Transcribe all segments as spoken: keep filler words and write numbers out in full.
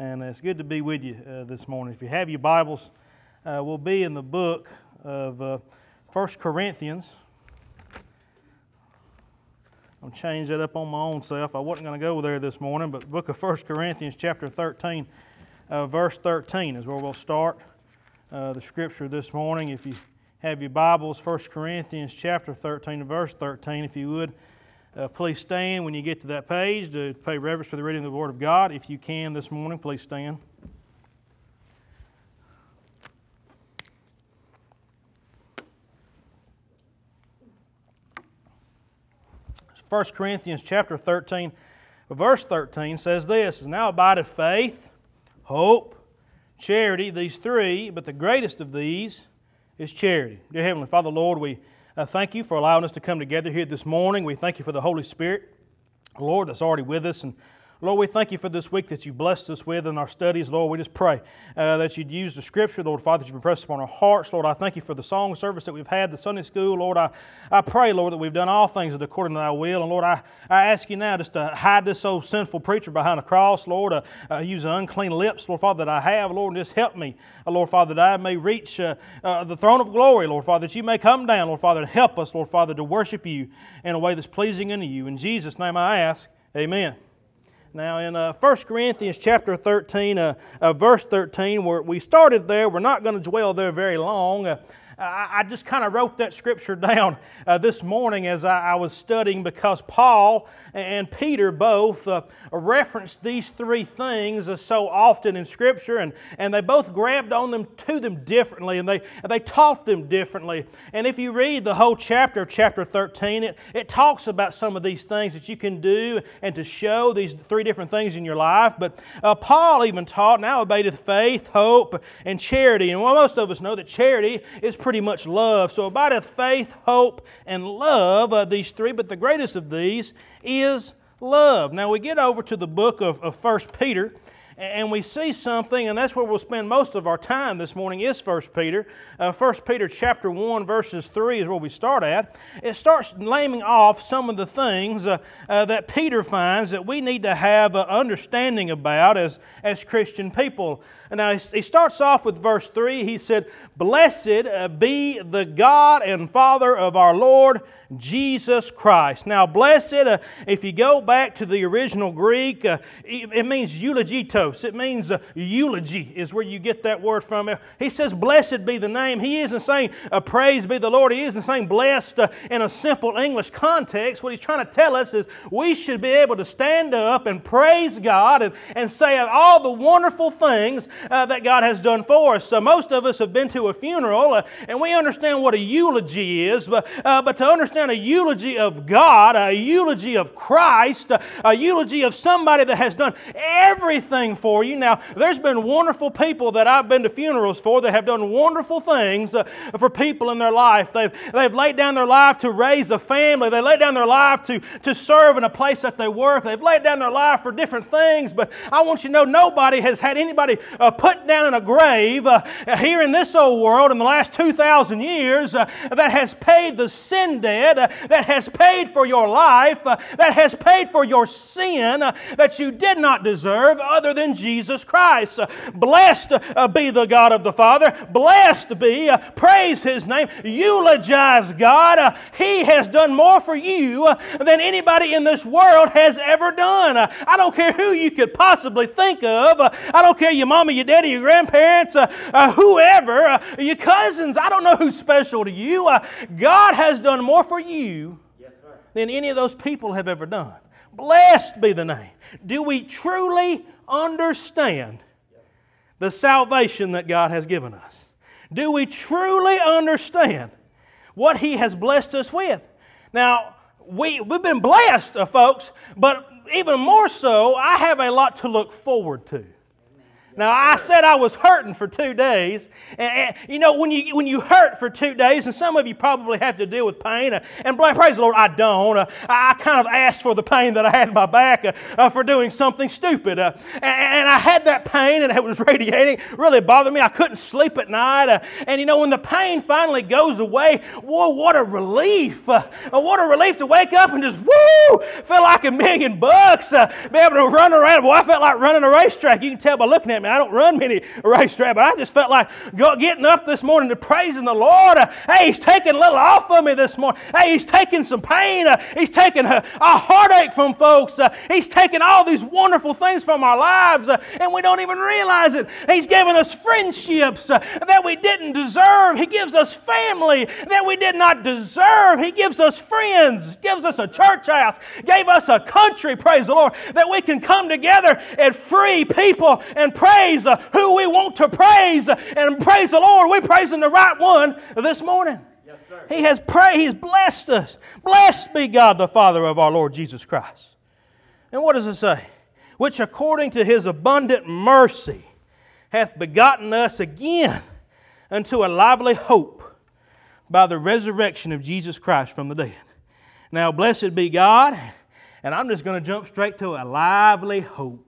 and it's good to be with you uh, this morning. If you have your Bibles, uh, we'll be in the book of uh, First Corinthians. I'm change that up on my own self. I wasn't going to go there this morning, but the book of First Corinthians chapter thirteen, uh, verse thirteen is where we'll start uh, the scripture this morning. If you have your Bibles, First Corinthians chapter thirteen, verse thirteen, if you would, uh, please stand when you get to that page to pay reverence for the reading of the Word of God. If you can this morning, please stand. First Corinthians chapter thirteen, verse thirteen says this: "Now abideth faith, hope, charity, these three, but the greatest of these is charity." Dear Heavenly Father, Lord, we uh, thank You for allowing us to come together here this morning. We thank You for the Holy Spirit, Lord, that's already with us. And Lord, we thank You for this week that You blessed us with in our studies. Lord, we just pray uh, that You'd use the Scripture, Lord, Father, that You've impressed upon our hearts. Lord, I thank You for the song service that we've had, the Sunday school. Lord, I, I pray, Lord, that we've done all things according to Thy will. And Lord, I, I ask You now just to hide this old sinful preacher behind a cross. Lord, uh, uh, use the unclean lips, Lord, Father, that I have. Lord, and just help me, uh, Lord, Father, that I may reach uh, uh, the throne of glory, Lord, Father, that You may come down, Lord, Father, and help us, Lord, Father, to worship You in a way that's pleasing unto You. In Jesus' name I ask, amen. Now in uh, First Corinthians chapter thirteen, uh, uh, verse thirteen, where we started there, we're not going to dwell there very long. Uh, I, I just kind of wrote that scripture down uh, this morning as I, I was studying, because Paul and Peter both uh, referenced these three things uh, so often in Scripture, and, and they both grabbed on them to them differently, and they, they taught them differently. And if you read the whole chapter, chapter thirteen, it, it talks about some of these things that you can do and to show these three different things in your life. But uh, Paul even taught, "Now abideth faith, hope, and charity." And well, most of us know that charity is pretty much love. So abideth faith, hope, and love, uh, these three, but the greatest of these is love. Now we get over to the book of, of First Peter, and we see something, and that's where we'll spend most of our time this morning, is First Peter. Uh, First Peter chapter one, verses three is where we start at. It starts naming off some of the things uh, uh, that Peter finds that we need to have an understanding about as, as Christian people. And now he, he starts off with verse three. He said, "Blessed be the God and Father of our Lord Jesus Christ." Now blessed, uh, if you go back to the original Greek, uh, it, it means eulogetos. It means uh, eulogy is where you get that word from. He says, "Blessed be the name." He isn't saying, uh, "Praise be the Lord." He isn't saying blessed uh, in a simple English context. What he's trying to tell us is we should be able to stand up and praise God and, and say all the wonderful things uh, that God has done for us. So most of us have been to a funeral, uh, and we understand what a eulogy is, but, uh, but to understand a eulogy of God, a eulogy of Christ, a eulogy of somebody that has done everything for for you. Now, there's been wonderful people that I've been to funerals for that have done wonderful things uh, for people in their life. They've, they've laid down their life to raise a family. They laid down their life to, to serve in a place that they work. They've laid down their life for different things, but I want you to know nobody has had anybody uh, put down in a grave uh, here in this old world in the last two thousand years uh, that has paid the sin debt, uh, that has paid for your life, uh, that has paid for your sin uh, that you did not deserve other than Jesus Christ. Uh, blessed uh, be the God of the Father. Blessed be. Uh, praise His name. Eulogize God. Uh, he has done more for you uh, than anybody in this world has ever done. Uh, I don't care who you could possibly think of. Uh, I don't care your mama, your daddy, your grandparents, uh, uh, whoever, uh, your cousins. I don't know who's special to you. Uh, God has done more for you yes, sir. than any of those people have ever done. Blessed be the name. Do we truly understand the salvation that God has given us? Do we truly understand what He has blessed us with? Now, we, we've been blessed, uh, folks, but even more so, I have a lot to look forward to. Now, I said I was hurting for two days. And, and you know, when you when you hurt for two days, and some of you probably have to deal with pain, uh, and praise the Lord, I don't. Uh, I kind of asked for the pain that I had in my back uh, uh, for doing something stupid. Uh, and, and I had that pain, and it was radiating. It really bothered me. I couldn't sleep at night. Uh, and, you know, when the pain finally goes away, whoa, what a relief. Uh, what a relief to wake up and just, woo, feel like a million bucks. Uh, be able to run around. Boy, I felt like running a racetrack. You can tell by looking at I, mean, I don't run many racetrack, but I just felt like getting up this morning to praising the Lord. Uh, hey, He's taking a little off of me this morning. Hey, He's taking some pain. Uh, he's taking a, a heartache from folks. Uh, he's taking all these wonderful things from our lives, uh, and we don't even realize it. He's giving us friendships uh, that we didn't deserve. He gives us family that we did not deserve. He gives us friends, gives us a church house, gave us a country, praise the Lord, that we can come together and free people and pray. Praise who we want to praise, and praise the Lord. We're praising the right one this morning. Yes, sir. He has prayed. He's blessed us. Blessed be God, the Father of our Lord Jesus Christ. And what does it say? Which according to His abundant mercy hath begotten us again unto a lively hope by the resurrection of Jesus Christ from the dead. Now blessed be God, and I'm just going to jump straight to a lively hope.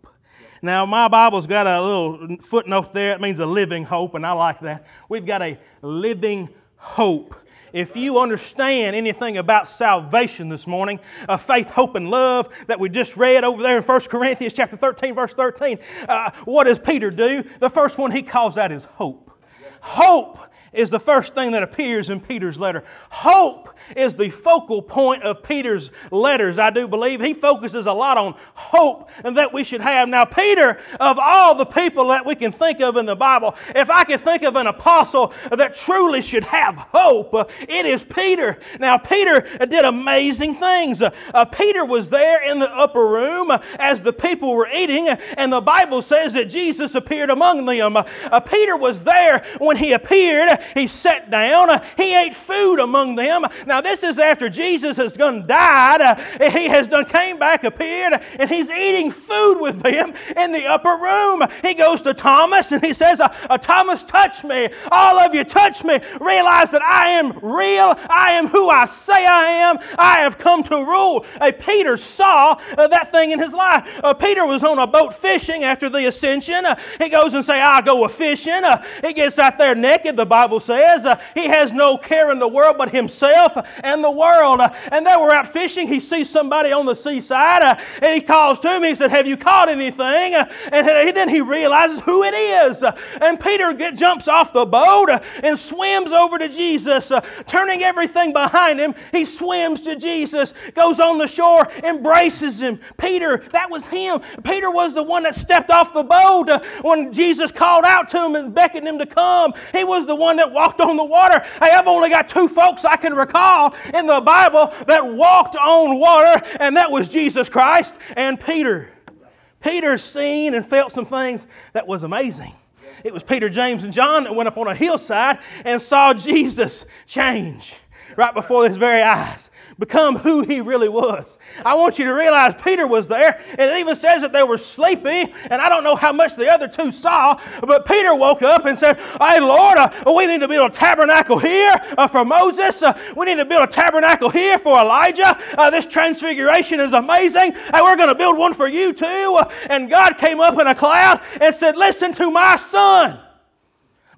Now, my Bible's got a little footnote there. It means a living hope, and I like that. We've got a living hope. If you understand anything about salvation this morning, uh, faith, hope, and love that we just read over there in First Corinthians chapter thirteen, verse thirteen, uh, what does Peter do? The first one he calls out is hope. Hope is the first thing that appears in Peter's letter. Hope is the focal point of Peter's letters, I do believe. He focuses a lot on hope and that we should have. Now, Peter, of all the people that we can think of in the Bible, if I could think of an apostle that truly should have hope, uh, it is Peter. Now, Peter did amazing things. Uh, uh, Peter was there in the upper room uh, as the people were eating, uh, and the Bible says that Jesus appeared among them. Uh, uh, Peter was there when he appeared. Uh, he sat down. Uh, he ate food among them. Now, this is after Jesus has done died. Uh, he has done came back, appeared, and he's eating food with them in the upper room. He goes to Thomas and he says, uh, uh, Thomas, touch me. All of you, touch me. Realize that I am real. I am who I say I am. I have come to rule. Uh, Peter saw uh, that thing in his life. Uh, Peter was on a boat fishing after the ascension. Uh, he goes and says, I'll go a-fishing. Uh, he gets out there naked, the Bible says. Uh, he has no care in the world but himself and the world. Uh, and they were out fishing. He sees somebody on the seaside, uh, and he calls to him. He said, have you caught anything? Uh, and he, then he realizes who it is. Uh, and Peter get, jumps off the boat uh, and swims over to Jesus. Uh, turning everything behind him, he swims to Jesus, goes on the shore, embraces him. Peter, that was him. Peter was the one that stepped off the boat uh, when Jesus called out to him and beckoned him to come. He was the one that walked on the water. Hey, I've only got two folks I can recall in the Bible that walked on water, and that was Jesus Christ and Peter. Peter seen and felt some things that was amazing. It was Peter, James, and John that went up on a hillside and saw Jesus change right before his very eyes, become who he really was. I want you to realize Peter was there, and it even says that they were sleepy, and I don't know how much the other two saw, but Peter woke up and said, hey, Lord, uh, we need to build a tabernacle here uh, for Moses. Uh, we need to build a tabernacle here for Elijah. Uh, this transfiguration is amazing, and we're going to build one for you too. Uh, and God came up in a cloud and said, listen to my son.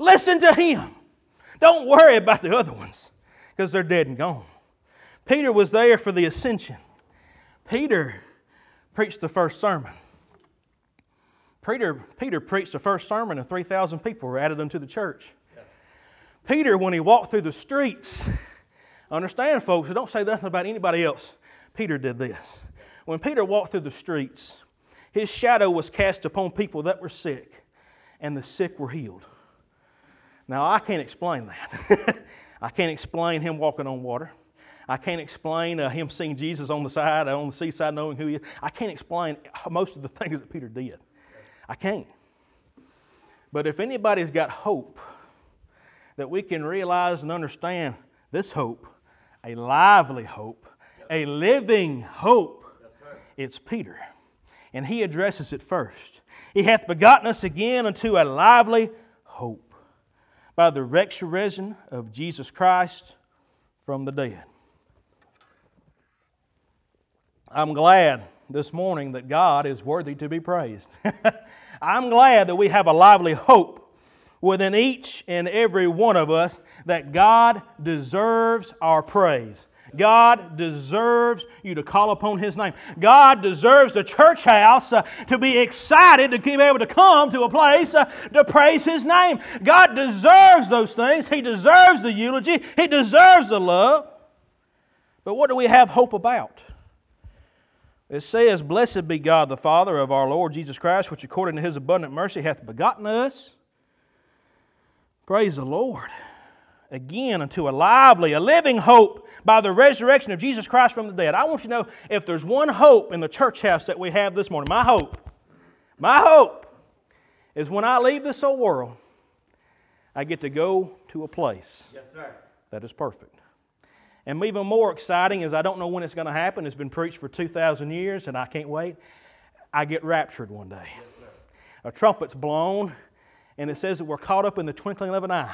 Listen to him. Don't worry about the other ones, because they're dead and gone. Peter was there for the ascension. Peter preached the first sermon. Peter, Peter preached the first sermon, and three thousand people were added unto the church. Yeah. Peter, when he walked through the streets, understand, folks, don't say nothing about anybody else. Peter did this. When Peter walked through the streets, his shadow was cast upon people that were sick, and the sick were healed. Now, I can't explain that. I can't explain him walking on water. I can't explain uh, him seeing Jesus on the side, on the seaside, knowing who he is. I can't explain most of the things that Peter did. I can't. But if anybody's got hope that we can realize and understand this hope, a lively hope, a living hope, it's Peter. and he addresses it first. He hath begotten us again unto a lively hope by the resurrection of Jesus Christ from the dead. I'm glad this morning that God is worthy to be praised. I'm glad that we have a lively hope within each and every one of us that God deserves our praise. God deserves you to call upon His name. God deserves the church house uh, to be excited to be able to come to a place uh, to praise His name. God deserves those things. He deserves the eulogy. He deserves the love. But what do we have hope about? It says, "Blessed be God the Father of our Lord Jesus Christ, which according to His abundant mercy hath begotten us." Praise the Lord. Again, unto a lively, a living hope by the resurrection of Jesus Christ from the dead. I want you to know, if there's one hope in the church house that we have this morning, my hope, my hope is when I leave this old world, I get to go to a place yes, sir. That is perfect. And even more exciting is I don't know when it's going to happen. It's been preached for two thousand years and I can't wait. I get raptured one day. Yes, sir. A trumpet's blown and it says that we're caught up in the twinkling of an eye.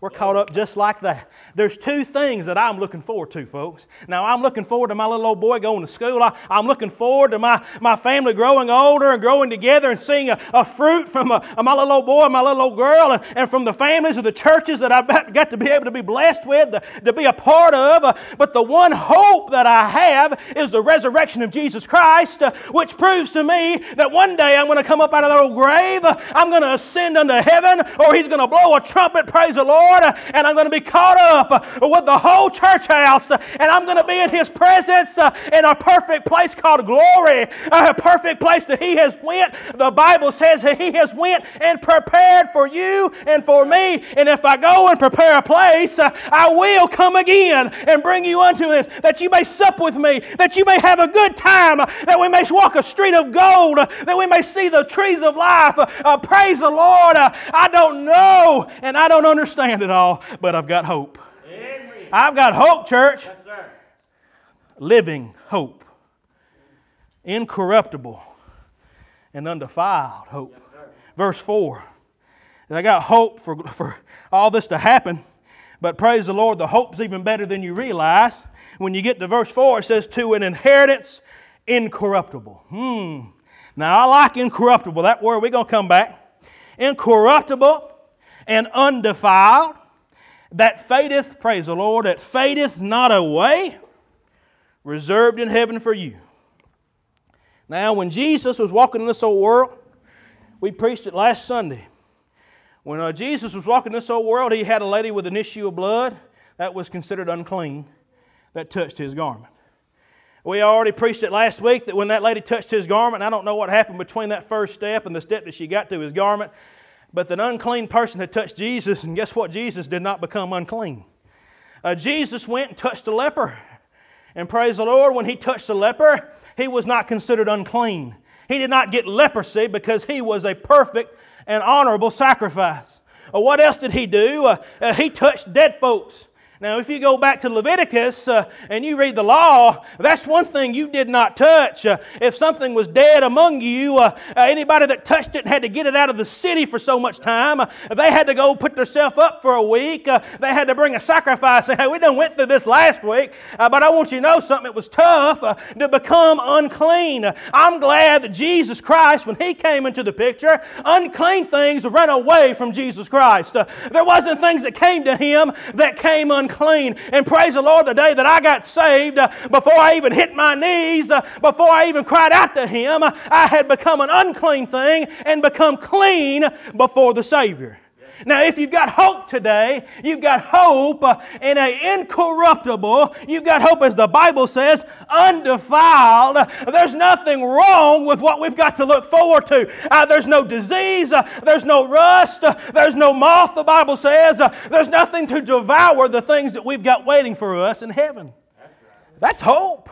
We're caught up just like that. There's two things that I'm looking forward to, folks. Now, I'm looking forward to my little old boy going to school. I, I'm looking forward to my, my family growing older and growing together and seeing a, a fruit from a, a my little old boy and my little old girl and, and from the families of the churches that I've got to be able to be blessed with, the, to be a part of. Uh, but the one hope that I have is the resurrection of Jesus Christ, uh, which proves to me that one day I'm going to come up out of that old grave. Uh, I'm going to ascend unto heaven, or He's going to blow a trumpet, praise the Lord. And I'm going to be caught up with the whole church house, and I'm going to be in His presence in a perfect place called glory, a perfect place that He has went. The Bible says that He has went and prepared for you and for me, and if I go and prepare a place, I will come again and bring you unto this, that you may sup with me, that you may have a good time, that we may walk a street of gold, that we may see the trees of life. Praise the Lord. I don't know and I don't understand it all, but I've got hope. Amen. I've got hope, church. Yes, sir. Living hope. Incorruptible and undefiled hope. Yes, sir. Verse four. I got hope for, for all this to happen, but praise the Lord, the hope's even better than you realize. When you get to verse four, it says, to an inheritance incorruptible. Hmm. Now, I like incorruptible. That word, we're going to come back. Incorruptible and undefiled, that fadeth, praise the Lord, that fadeth not away, reserved in heaven for you. Now, when Jesus was walking in this old world, we preached it last Sunday. When uh, Jesus was walking in this old world, He had a lady with an issue of blood that was considered unclean that touched His garment. We already preached it last week that when that lady touched His garment, I don't know what happened between that first step and the step that she got to His garment, but an unclean person had touched Jesus, and guess what? Jesus did not become unclean. Uh, Jesus went and touched a leper. And praise the Lord, when He touched the leper, he was not considered unclean. He did not get leprosy because He was a perfect and honorable sacrifice. Uh, what else did He do? Uh, uh, he touched dead folks. Now, if you go back to Leviticus uh, and you read the law, that's one thing you did not touch. Uh, if something was dead among you, uh, uh, anybody that touched it had to get it out of the city for so much time. Uh, they had to go put themselves up for a week. Uh, they had to bring a sacrifice. Hey, we done went through this last week, uh, but I want you to know something. It was tough uh, to become unclean. Uh, I'm glad that Jesus Christ, when He came into the picture, unclean things ran away from Jesus Christ. Uh, there wasn't things that came to Him that came unclean. Clean. And praise the Lord, the day that I got saved, uh, before I even hit my knees, uh, before I even cried out to Him, uh, I had become an unclean thing and become clean before the Savior. Yes. Now, if you've got hope today, you've got hope uh, in an incorruptible, you've got hope, as the Bible says, undefiled. Uh, there's nothing wrong with what we've got to look forward to. Uh, there's no disease. Uh, there's no rust. Uh, there's no moth, the Bible says. Uh, there's nothing to devour the thing that we've got waiting for us in heaven. That's right. That's hope.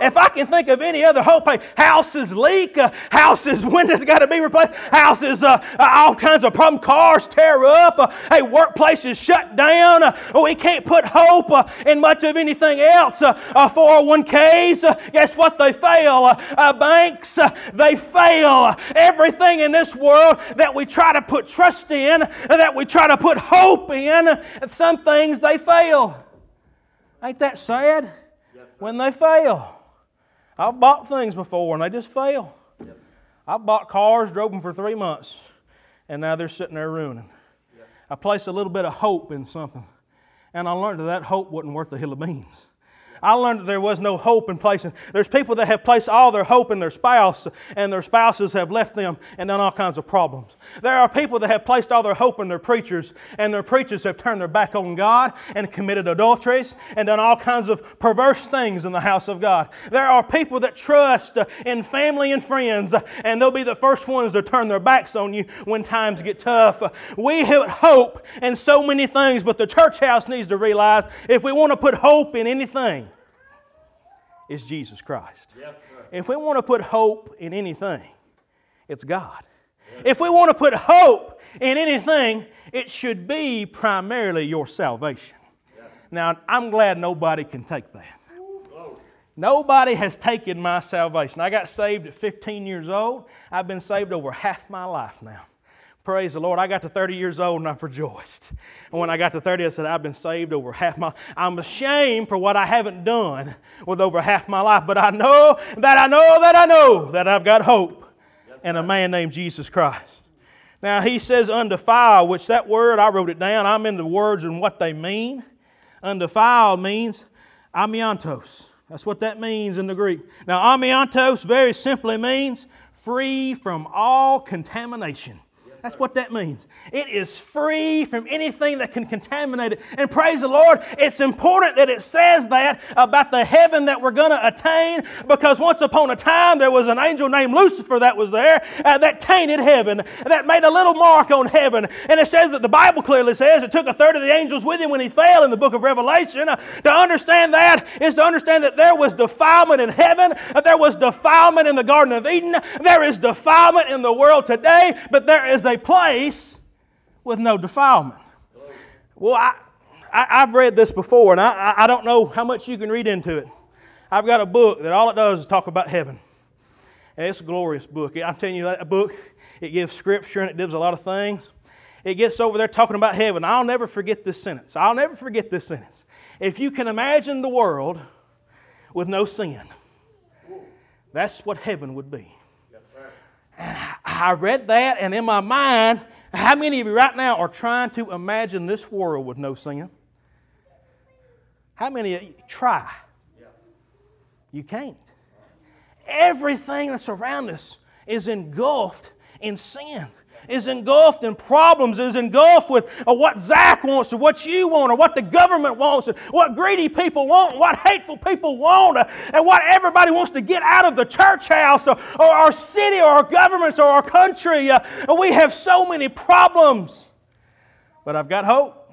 If I can think of any other hope, hey, houses leak, uh, houses, windows got to be replaced, houses, uh, uh, all kinds of problems, cars tear up, uh, hey, workplaces shut down. Uh, we can't put hope uh, in much of anything else. Uh, uh, four oh one K's, uh, guess what? They fail. Uh, uh, banks, uh, they fail. Everything in this world that we try to put trust in, that we try to put hope in, uh, some things they fail. Ain't that sad? When they fail. I've bought things before and they just fail. Yep. I bought cars, drove them for three months, and now they're sitting there ruining. Yep. I placed a little bit of hope in something, and I learned that that hope wasn't worth a hill of beans. I learned that there was no hope in placing. There's people that have placed all their hope in their spouse, and their spouses have left them and done all kinds of problems. There are people that have placed all their hope in their preachers, and their preachers have turned their back on God and committed adulteries and done all kinds of perverse things in the house of God. There are people that trust in family and friends, and they'll be the first ones to turn their backs on you when times get tough. We have hope in so many things, but the church house needs to realize if we want to put hope in anything, it's Jesus Christ. Yep. If we want to put hope in anything, it's God. Yep. If we want to put hope in anything, it should be primarily your salvation. Yep. Now, I'm glad nobody can take that. Whoa. Nobody has taken my salvation. I got saved at fifteen years old. I've been saved over half my life now. Praise the Lord. I got to thirty years old and I rejoiced. And when I got to thirty, I said, I've been saved over half my life. I'm ashamed for what I haven't done with over half my life. But I know that I know that I know that I've got hope in a man named Jesus Christ. Now, he says undefiled, which that word, I wrote it down. I'm into words and what they mean. Undefiled means amiantos. That's what that means in the Greek. Now, amiantos very simply means free from all contamination. That's what that means. It is free from anything that can contaminate it. And praise the Lord, it's important that it says that about the heaven that we're going to attain, because once upon a time there was an angel named Lucifer that was there uh, that tainted heaven, that made a little mark on heaven. And it says that the Bible clearly says it took a third of the angels with him when he fell in the book of Revelation. Uh, to understand that is to understand that there was defilement in heaven, uh, there was defilement in the Garden of Eden, there is defilement in the world today, but there is a place with no defilement. Well, I, I, I've read this before, and I, I don't know how much you can read into it. I've got a book that all it does is talk about heaven. And it's a glorious book. I'm telling you, that book, it gives scripture and it gives a lot of things. It gets over there talking about heaven. I'll never forget this sentence. I'll never forget this sentence. If you can imagine the world with no sin, that's what heaven would be. And I read that, and in my mind, how many of you right now are trying to imagine this world with no sin? How many of you try? You can't. Everything that's around us is engulfed in sin, is engulfed in problems, is engulfed with what Zach wants or what you want or what the government wants and what greedy people want and what hateful people want and what everybody wants to get out of the church house or, or our city or our governments or our country. Uh, we have so many problems, but I've got hope.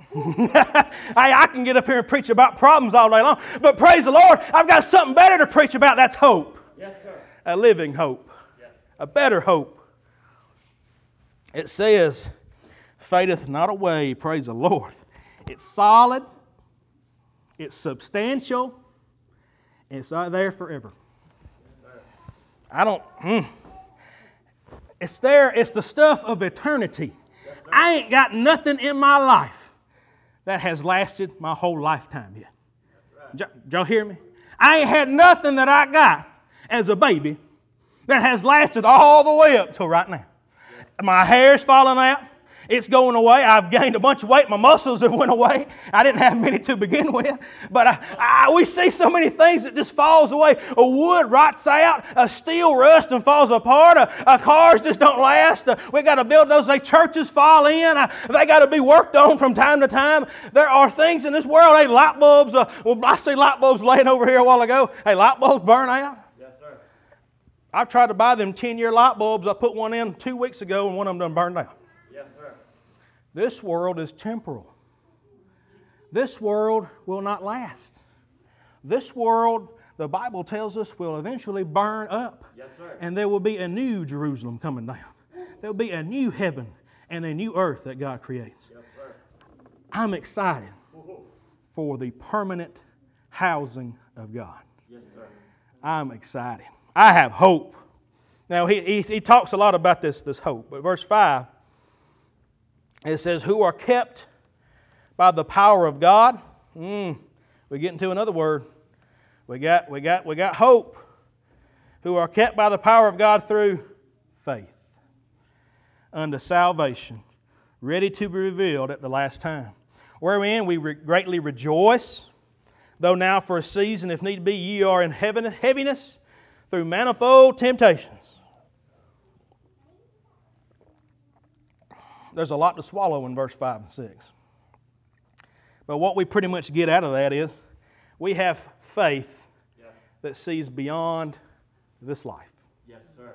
I, I can get up here and preach about problems all day long, but praise the Lord, I've got something better to preach about. That's hope. Yes, sir. A living hope. Yes. A better hope. It says, fadeth not away, praise the Lord. It's solid, it's substantial, and it's not there forever. I don't, mm. It's there, it's the stuff of eternity. I ain't got nothing in my life that has lasted my whole lifetime yet. Did y'all hear me? I ain't had nothing that I got as a baby that has lasted all the way up till right now. My hair's falling out. It's going away. I've gained a bunch of weight. My muscles have went away. I didn't have many to begin with. But I, I, we see so many things that just falls away. A wood rots out. A steel rusts and falls apart. A, a cars just don't last. A, we got to build those. They, churches fall in. A, they got to be worked on from time to time. There are things in this world. Hey, light bulbs. Uh, well, I see light bulbs laying over here a while ago. Hey, light bulbs burn out. I tried to buy them ten-year light bulbs. I put one in two weeks ago, and one of them done burned out. Yes, sir. This world is temporal. This world will not last. This world, the Bible tells us, will eventually burn up. Yes, sir. And there will be a new Jerusalem coming down. There will be a new heaven and a new earth that God creates. Yes, sir. I'm excited for the permanent housing of God. Yes, sir. I'm excited. I have hope. Now, he, he, he talks a lot about this, this hope. But verse five, it says, who are kept by the power of God. Mm, we get into another word. We got, we got, we got hope. Who are kept by the power of God through faith unto salvation, ready to be revealed at the last time. Wherein we re- greatly rejoice, though now for a season, if need be, ye are in heaven, heaviness through manifold temptations. There's a lot to swallow in verse five and six. But what we pretty much get out of that is we have faith that sees beyond this life. Yes, sir.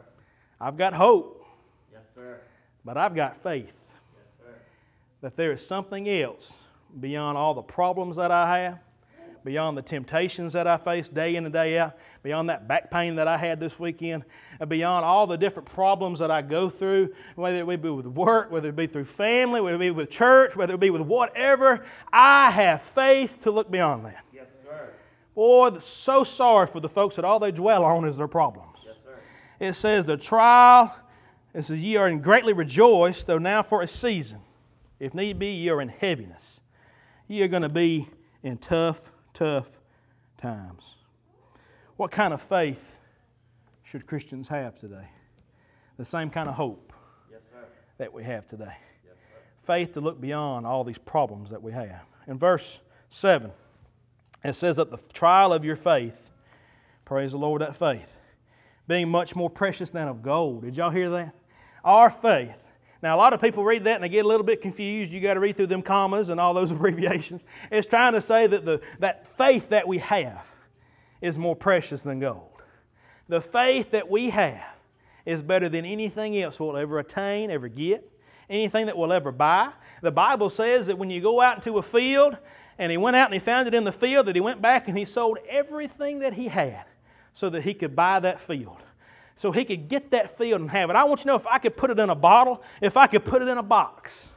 I've got hope. Yes, sir. But I've got faith. Yes, sir. That there is something else beyond all the problems that I have, beyond the temptations that I face day in and day out, beyond that back pain that I had this weekend, and beyond all the different problems that I go through, whether it be with work, whether it be through family, whether it be with church, whether it be with whatever, I have faith to look beyond that. Yes, sir. Boy, so sorry for the folks that all they dwell on is their problems. Yes, sir. It says the trial, it says ye are greatly rejoiced, though now for a season, if need be, ye are in heaviness. Ye are going to be in tough Tough times. What kind of faith should Christians have today? The same kind of hope yes, sir. that we have today. Yes, sir. Faith to look beyond all these problems that we have. In verse seven, it says that the trial of your faith, praise the Lord, that faith, being much more precious than of gold. Did y'all hear that? Our faith. Now, a lot of people read that and they get a little bit confused. You got to read through them commas and all those abbreviations. It's trying to say that the that faith that we have is more precious than gold. The faith that we have is better than anything else we'll ever attain, ever get, anything that we'll ever buy. The Bible says that when you go out into a field, and he went out and he found it in the field, that he went back and he sold everything that he had so that he could buy that field. So he could get that field and have it. I want you to know if I could put it in a bottle, if I could put it in a box,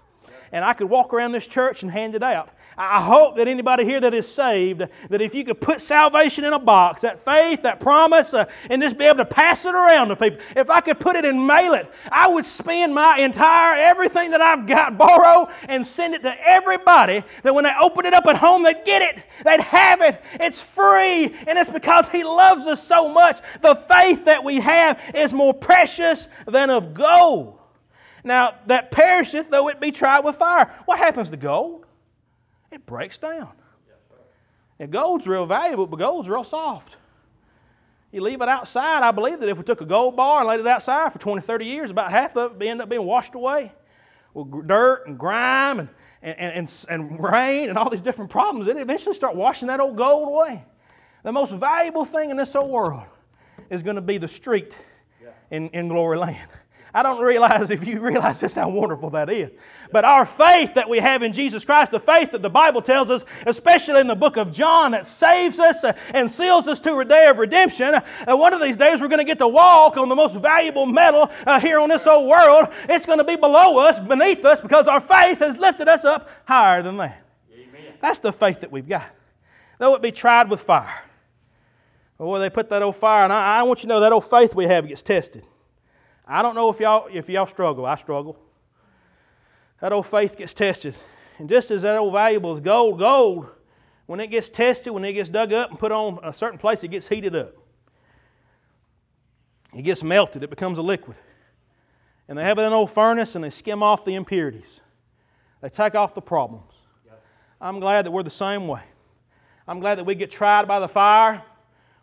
and I could walk around this church and hand it out. I hope that anybody here that is saved, that if you could put salvation in a box, that faith, that promise, uh, and just be able to pass it around to people. If I could put it and mail it, I would spend my entire, everything that I've got, borrow and send it to everybody that when they open it up at home, they'd get it, they'd have it, it's free, and it's because He loves us so much. The faith that we have is more precious than of gold. Now, that perisheth, though it be tried with fire. What happens to gold? It breaks down. And gold's real valuable, but gold's real soft. You leave it outside, I believe that if we took a gold bar and laid it outside for twenty, thirty years, about half of it would end up being washed away with dirt and grime and, and, and, and rain and all these different problems. It'd eventually start washing that old gold away. The most valuable thing in this whole world is going to be the street in, in Glory Land. I don't realize if you realize this how wonderful that is. But our faith that we have in Jesus Christ, the faith that the Bible tells us, especially in the book of John, that saves us and seals us to a day of redemption. And one of these days we're going to get to walk on the most valuable metal uh, here on this old world. It's going to be below us, beneath us, because our faith has lifted us up higher than that. Amen. That's the faith that we've got. Though it be tried with fire. Boy, they put that old fire, and I, I want you to know that old faith we have gets tested. I don't know if y'all if y'all struggle. I struggle. That old faith gets tested. And just as that old valuable as gold, gold, when it gets tested, when it gets dug up and put on a certain place, it gets heated up. It gets melted. It becomes a liquid. And they have it in an old furnace and they skim off the impurities. They take off the problems. I'm glad that we're the same way. I'm glad that we get tried by the fire.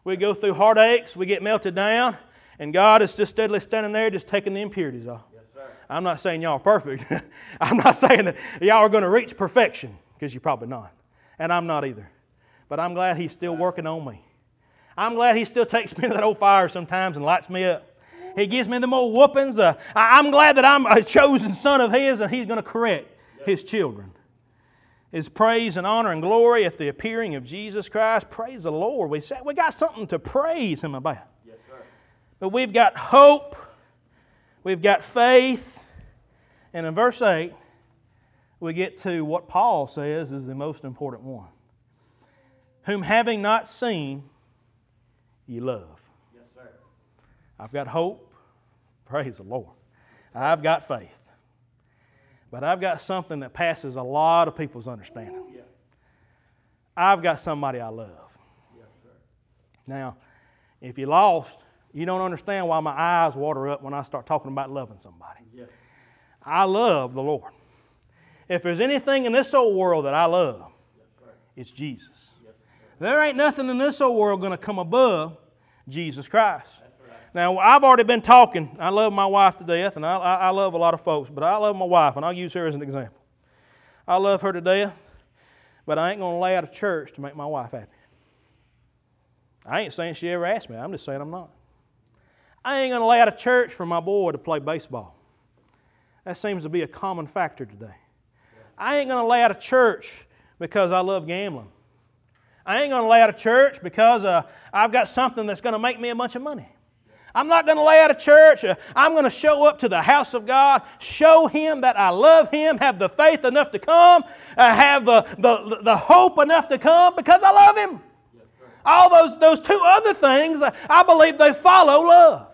We go through heartaches. We get melted down. And God is just steadily standing there just taking the impurities off. Yes, sir. I'm not saying y'all are perfect. I'm not saying that y'all are going to reach perfection, because you're probably not. And I'm not either. But I'm glad He's still working on me. I'm glad He still takes me to that old fire sometimes and lights me up. He gives me them old whoopings. Uh, I'm glad that I'm a chosen son of His and He's going to correct yes. His children. is praise and honor and glory at the appearing of Jesus Christ. Praise the Lord. We said we got something to praise Him about. Yes, sir. But we've got hope. We've got faith. And in verse eight, we get to what Paul says is the most important one. Whom having not seen, you love. Yes, sir. I've got hope. Praise the Lord. I've got faith. But I've got something that passes a lot of people's understanding. Yeah. I've got somebody I love. Yes, sir. Now, if you're lost, you don't understand why my eyes water up when I start talking about loving somebody. Yes. I love the Lord. If there's anything in this old world that I love, yes, it's Jesus. Yes, there ain't nothing in this old world going to come above Jesus Christ. Now, I've already been talking. I love my wife to death, and I, I, I love a lot of folks, but I love my wife, and I'll use her as an example. I love her to death, but I ain't going to lay out of church to make my wife happy. I ain't saying she ever asked me. I'm just saying I'm not. I ain't going to lay out of church for my boy to play baseball. That seems to be a common factor today. I ain't going to lay out of church because I love gambling. I ain't going to lay out of church because uh, I've got something that's going to make me a bunch of money. I'm not going to lay out of church. I'm going to show up to the house of God, show Him that I love Him, have the faith enough to come, have the, the, the hope enough to come because I love Him. All those, those two other things, I believe they follow love.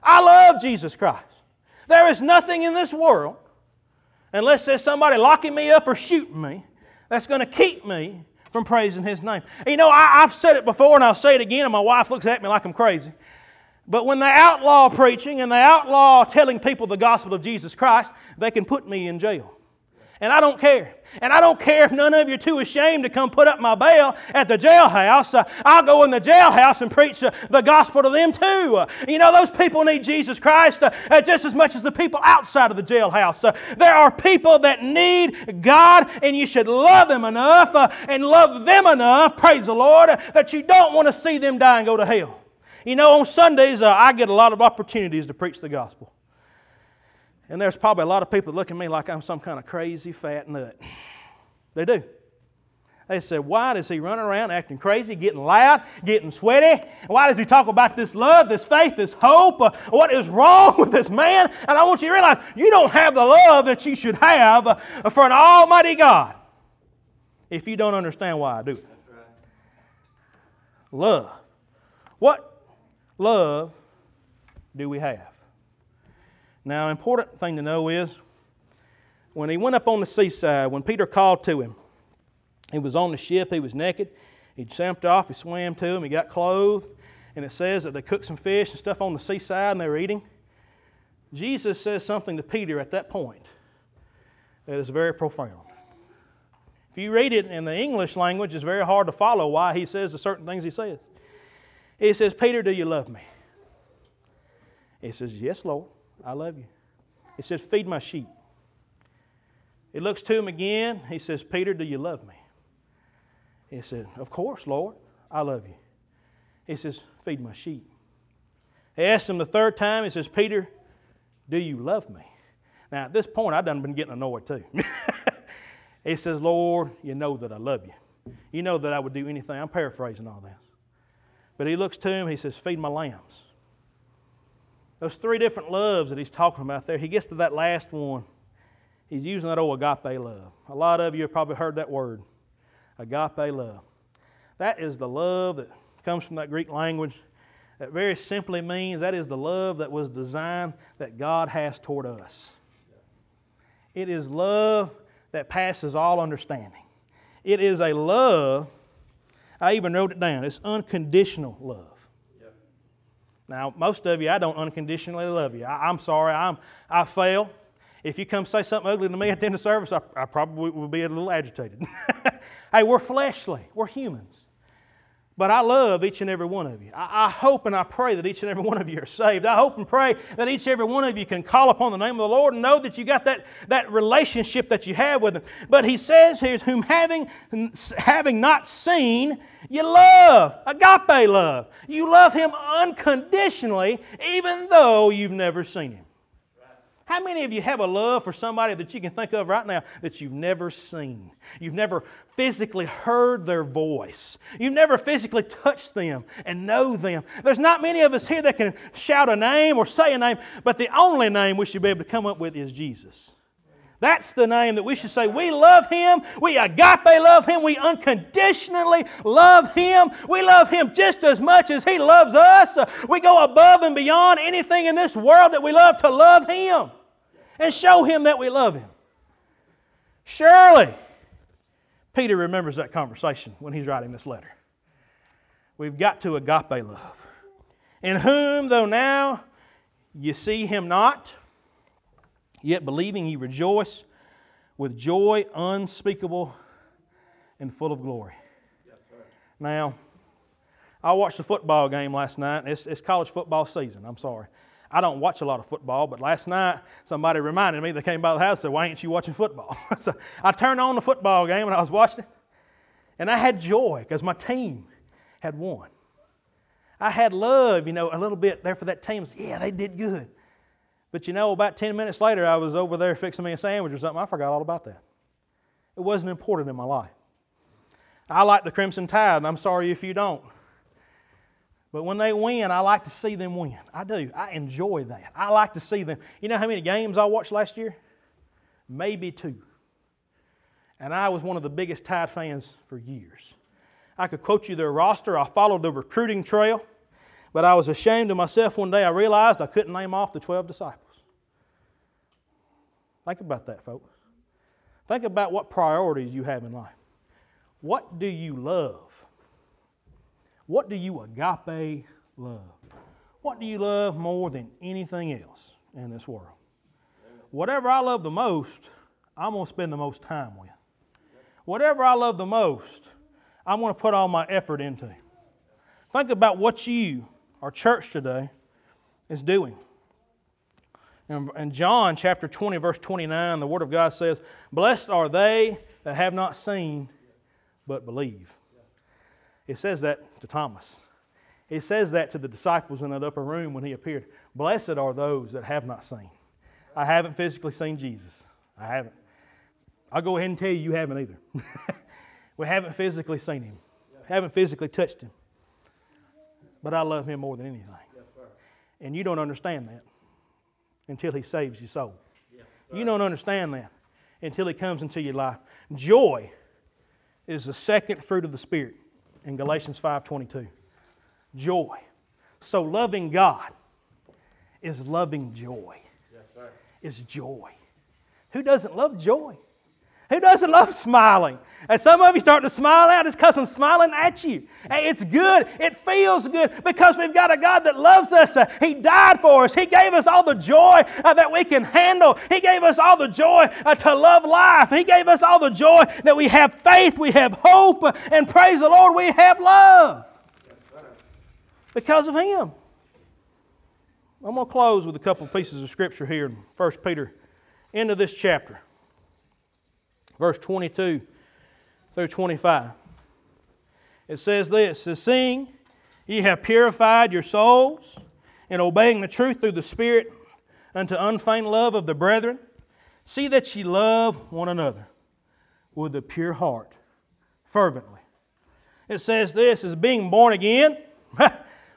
I love Jesus Christ. There is nothing in this world, unless there's somebody locking me up or shooting me, that's going to keep me from praising His name. You know, I, I've said it before and I'll say it again, and my wife looks at me like I'm crazy. But when they outlaw preaching and they outlaw telling people the gospel of Jesus Christ, they can put me in jail. And I don't care. And I don't care if none of you are too ashamed to come put up my bail at the jailhouse. Uh, I'll go in the jailhouse and preach uh, the gospel to them too. Uh, you know, those people need Jesus Christ uh, uh, just as much as the people outside of the jailhouse. Uh, there are people that need God, and you should love them enough uh, and love them enough, praise the Lord, uh, that you don't want to see them die and go to hell. You know, on Sundays, uh, I get a lot of opportunities to preach the gospel. And there's probably a lot of people that look at me like I'm some kind of crazy fat nut. They do. They say, why does he run around acting crazy, getting loud, getting sweaty? Why does he talk about this love, this faith, this hope? Uh, what is wrong with this man? And I want you to realize, you don't have the love that you should have uh, for an almighty God if you don't understand why I do it. That's right. Love. What love do we have? Now, an important thing to know is when he went up on the seaside, when Peter called to him, he was on the ship, he was naked, he jumped off, he swam to him, he got clothed, and it says that they cooked some fish and stuff on the seaside and they were eating. Jesus says something to Peter at that point that is very profound. If you read it in the English language, it's very hard to follow why he says the certain things he says. He says, Peter, do you love me? He says, yes, Lord, I love you. He says, feed my sheep. He looks to him again. He says, Peter, do you love me? He said, of course, Lord, I love you. He says, feed my sheep. He asks him the third time. He says, Peter, do you love me? Now, at this point, I've done been getting annoyed too. He says, Lord, you know that I love you. You know that I would do anything. I'm paraphrasing all this. But he looks to him, he says, feed my lambs. Those three different loves that he's talking about there, he gets to that last one. He's using that old agape love. A lot of you have probably heard that word, agape love. That is the love that comes from that Greek language. That very simply means that is the love that was designed that God has toward us. It is love that passes all understanding. It is a love. I even wrote it down. It's unconditional love. Yep. Now, most of you, I don't unconditionally love you. I, I'm sorry. I'm, I fail. If you come say something ugly to me at the end of service, I, I probably will be a little agitated. Hey, we're fleshly. We're humans. But I love each and every one of you. I, I hope and I pray that each and every one of you are saved. I hope and pray that each and every one of you can call upon the name of the Lord and know that you got that, that relationship that you have with Him. But He says here, whom having, having not seen, you love. Agape love. You love Him unconditionally even though you've never seen Him. How many of you have a love for somebody that you can think of right now that you've never seen? You've never physically heard their voice. You've never physically touched them and know them. There's not many of us here that can shout a name or say a name, but the only name we should be able to come up with is Jesus. That's the name that we should say, we love Him, we agape love Him, we unconditionally love Him, we love Him just as much as He loves us. We go above and beyond anything in this world that we love to love Him and show Him that we love Him. Surely, Peter remembers that conversation when he's writing this letter. We've got to agape love. In whom, though now you see Him not, yet believing you rejoice with joy unspeakable and full of glory. Yes, now, I watched a football game last night. It's, it's college football season. I'm sorry. I don't watch a lot of football, but last night somebody reminded me. They came by the house and said, why ain't you watching football? So I turned on the football game and I was watching it. And I had joy because my team had won. I had love, you know, a little bit there for that team. Yeah, they did good. But you know, about ten minutes later, I was over there fixing me a sandwich or something. I forgot all about that. It wasn't important in my life. I like the Crimson Tide, and I'm sorry if you don't. But when they win, I like to see them win. I do. I enjoy that. I like to see them. You know how many games I watched last year? Maybe two. And I was one of the biggest Tide fans for years. I could quote you their roster. I followed the recruiting trail. But I was ashamed of myself one day. I realized I couldn't name off the twelve disciples. Think about that, folks. Think about what priorities you have in life. What do you love? What do you agape love? What do you love more than anything else in this world? Whatever I love the most, I'm going to spend the most time with. Whatever I love the most, I'm going to put all my effort into. Think about what you our church today is doing. In John chapter twenty, verse twenty-nine, the Word of God says, blessed are they that have not seen, but believe. It says that to Thomas. It says that to the disciples in that upper room when He appeared. Blessed are those that have not seen. I haven't physically seen Jesus. I haven't. I'll go ahead and tell you, you haven't either. We haven't physically seen Him. Haven't physically touched Him. But I love Him more than anything. Yes, and you don't understand that until He saves your soul. Yes, you don't understand that until He comes into your life. Joy is the second fruit of the Spirit in Galatians five twenty-two. Joy. So loving God is loving joy. Yes, it's joy. Who doesn't love joy? Who doesn't love smiling? And some of you starting to smile out, it's because I'm smiling at you. It's good. It feels good because we've got a God that loves us. He died for us. He gave us all the joy that we can handle. He gave us all the joy to love life. He gave us all the joy that we have faith, we have hope, and praise the Lord, we have love because of Him. I'm going to close with a couple of pieces of Scripture here in First Peter, end of this chapter. Verse twenty-two through twenty-five. It says this, it says, seeing ye have purified your souls in obeying the truth through the Spirit unto unfeigned love of the brethren, see that ye love one another with a pure heart, fervently. It says this, is being born again.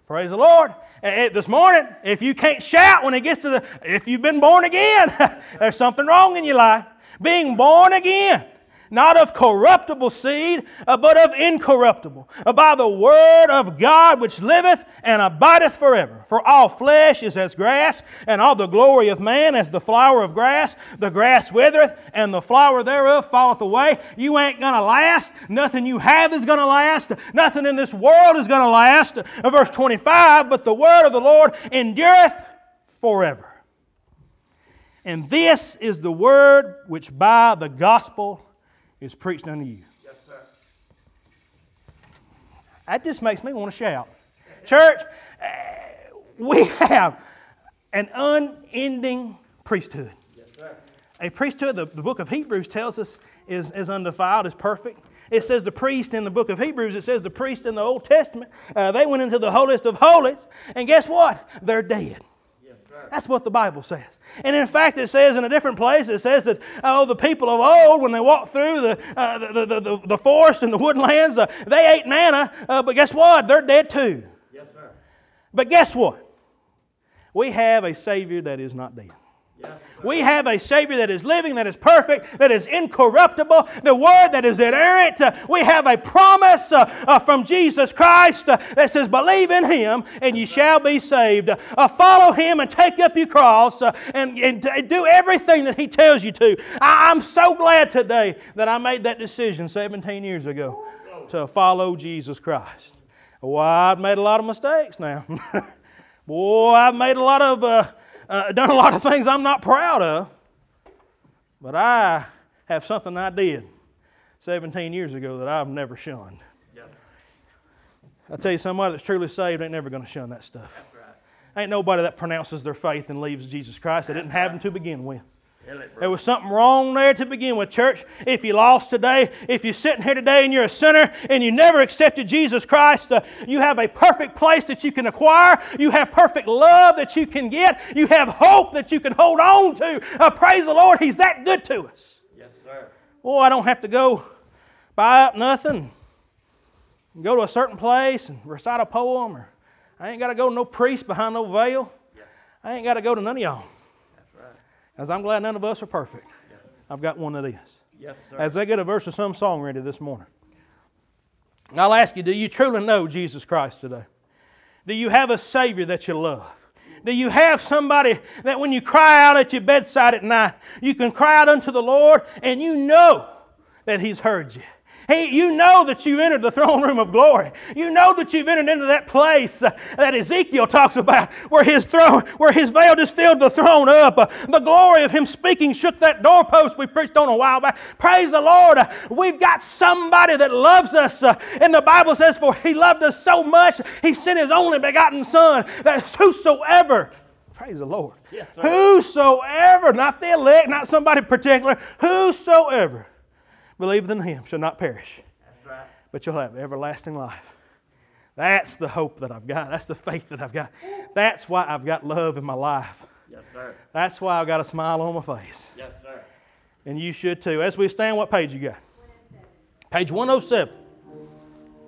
Praise the Lord. This morning, if you can't shout when it gets to the, if you've been born again, there's something wrong in your life. Being born again, not of corruptible seed, but of incorruptible, by the word of God which liveth and abideth forever. For all flesh is as grass, and all the glory of man as the flower of grass. The grass withereth, and the flower thereof falleth away. You ain't going to last. Nothing you have is going to last. Nothing in this world is going to last. Verse twenty-five, but the word of the Lord endureth forever. And this is the word which by the gospel is preached unto you. Yes, sir. That just makes me want to shout. Church, uh, we have an unending priesthood. Yes, sir. A priesthood, the, the book of Hebrews tells us, is, is undefiled, is perfect. It says the priest in the book of Hebrews, it says the priest in the Old Testament, uh, they went into the holiest of holies, and guess what? They're dead. That's what the Bible says. And in fact, it says in a different place, it says that, oh, the people of old, when they walked through the, uh, the, the, the, the forest and the woodlands, uh, they ate manna, uh, but guess what? They're dead too. Yes, sir. But guess what? We have a Savior that is not dead. Yes, we have a Savior that is living, that is perfect, that is incorruptible, the Word that is inerrant. Uh, we have a promise uh, uh, from Jesus Christ uh, that says, believe in Him and you shall be saved. Uh, follow Him and take up your cross uh, and, and do everything that He tells you to. I, I'm so glad today that I made that decision seventeen years ago to follow Jesus Christ. Well, I've made a lot of mistakes now. Boy, I've made a lot of... Uh, Uh, done a lot of things I'm not proud of, but I have something I did seventeen years ago that I've never shunned. Yep. I tell you, somebody that's truly saved ain't never going to shun that stuff. Right. Ain't nobody that pronounces their faith and leaves Jesus Christ. They didn't have Him to begin with. There was something wrong there to begin with. Church, if you lost today, if you're sitting here today and you're a sinner and you never accepted Jesus Christ, uh, you have a perfect place that you can acquire. You have perfect love that you can get. You have hope that you can hold on to. Uh, praise the Lord, He's that good to us. Yes, sir. Boy, I don't have to go buy up nothing and go to a certain place and recite a poem. Or I ain't got to go to no priest behind no veil. Yes. I ain't got to go to none of y'all. As I'm glad none of us are perfect. I've got one that is. Yes, sir. As I get a verse of some song ready this morning, I'll ask you, do you truly know Jesus Christ today? Do you have a Savior that you love? Do you have somebody that when you cry out at your bedside at night, you can cry out unto the Lord and you know that He's heard you? He, you know that you've entered the throne room of glory. You know that you've entered into that place uh, that Ezekiel talks about where his throne, where his veil just filled the throne up. Uh, the glory of Him speaking shook that doorpost we preached on a while back. Praise the Lord. Uh, we've got somebody that loves us. Uh, and the Bible says, for He loved us so much, He sent His only begotten Son, that whosoever... Praise the Lord. Yes, whosoever, not the elect, not somebody particular, whosoever believeth in Him shall not perish, right, but you'll have everlasting life. That's the hope that I've got. That's the faith that I've got. That's why I've got love in my life. Yes, sir. That's why I've got a smile on my face. Yes, sir. And you should too. As we stand, what page you got? Page one oh seven.